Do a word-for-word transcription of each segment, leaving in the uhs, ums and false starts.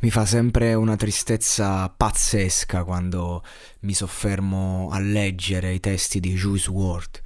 Mi fa sempre una tristezza pazzesca quando mi soffermo a leggere i testi di Juice world.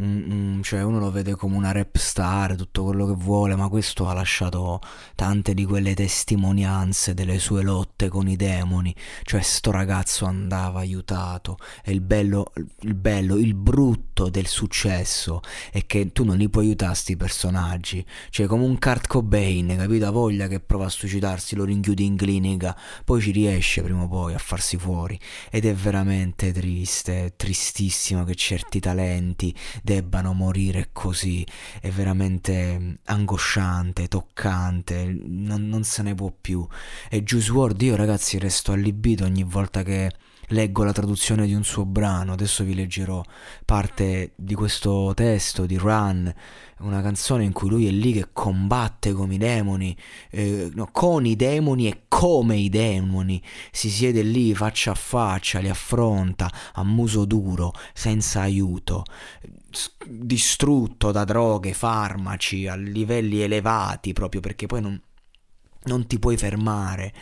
Mm, mm, cioè uno lo vede come una rap star, tutto quello che vuole, ma questo ha lasciato tante di quelle testimonianze delle sue lotte con i demoni. Cioè sto ragazzo andava aiutato, e il bello, il bello, il brutto del successo è che tu non li puoi aiutare sti personaggi. Cioè come un Kurt Cobain, capito? Ha voglia che prova a suicidarsi, lo rinchiudi in clinica, poi ci riesce prima o poi a farsi fuori, ed è veramente triste, è tristissimo che certi talenti debbano morire così. È veramente angosciante, toccante, non, non se ne può più. E Juice world, io ragazzi resto allibito ogni volta che leggo la traduzione di un suo brano. Adesso vi leggerò parte di questo testo di Run, una canzone in cui lui è lì che combatte con i demoni, eh, no, con i demoni e come i demoni. Si siede lì faccia a faccia, li affronta a muso duro, senza aiuto, distrutto da droghe, farmaci a livelli elevati, proprio perché poi non, non ti puoi fermare.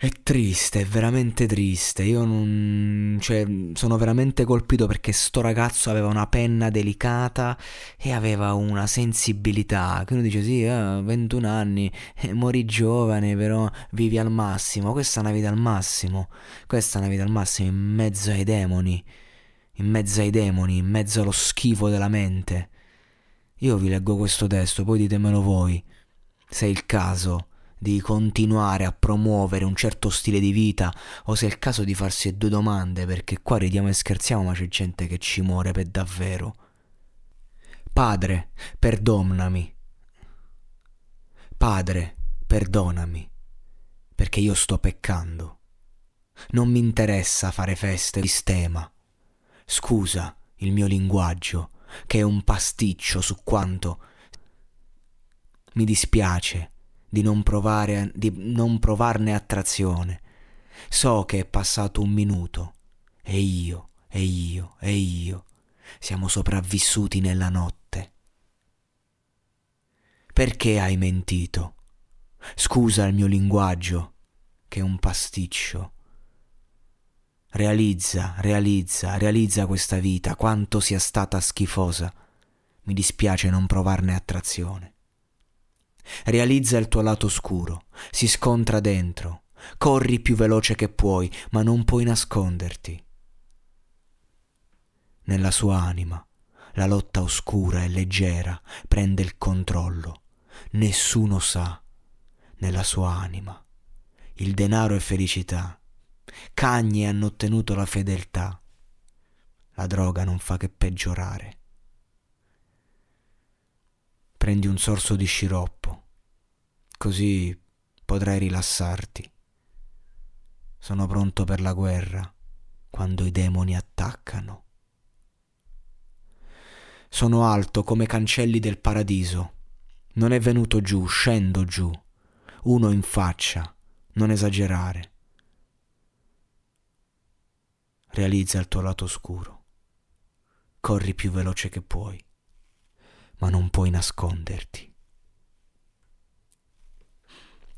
È triste, è veramente triste. Io non, cioè, sono veramente colpito, perché sto ragazzo aveva una penna delicata e aveva una sensibilità che uno dice sì, eh, ventuno anni, eh, mori giovane, però vivi al massimo. Questa è una vita al massimo, questa è una vita al massimo in mezzo ai demoni, in mezzo ai demoni, in mezzo allo schifo della mente. Io vi leggo questo testo, poi ditemelo voi se è il caso di continuare a promuovere un certo stile di vita, o se è il caso di farsi due domande, perché qua ridiamo e scherziamo, ma c'è gente che ci muore per davvero. Padre, perdonami. Padre, perdonami, perché io sto peccando. Non mi interessa fare feste di sistema. Scusa il mio linguaggio, che è un pasticcio su quanto. Mi dispiace di non provare, di non provarne attrazione. So che è passato un minuto e io, e io, e io siamo sopravvissuti nella notte. Perché hai mentito? Scusa il mio linguaggio, che è un pasticcio. Realizza, realizza, realizza questa vita, quanto sia stata schifosa. Mi dispiace non provarne attrazione. Realizza il tuo lato oscuro, si scontra dentro, corri più veloce che puoi, ma non puoi nasconderti. Nella sua anima la lotta oscura e leggera prende il controllo. Nessuno sa, nella sua anima, il denaro e felicità. Cagne hanno ottenuto la fedeltà. La droga non fa che peggiorare. Prendi un sorso di sciroppo, così potrai rilassarti. Sono pronto per la guerra quando i demoni attaccano. Sono alto come cancelli del paradiso. Non è venuto giù, scendo giù. Uno in faccia, non esagerare. Realizza il tuo lato oscuro. Corri più veloce che puoi, ma non puoi nasconderti.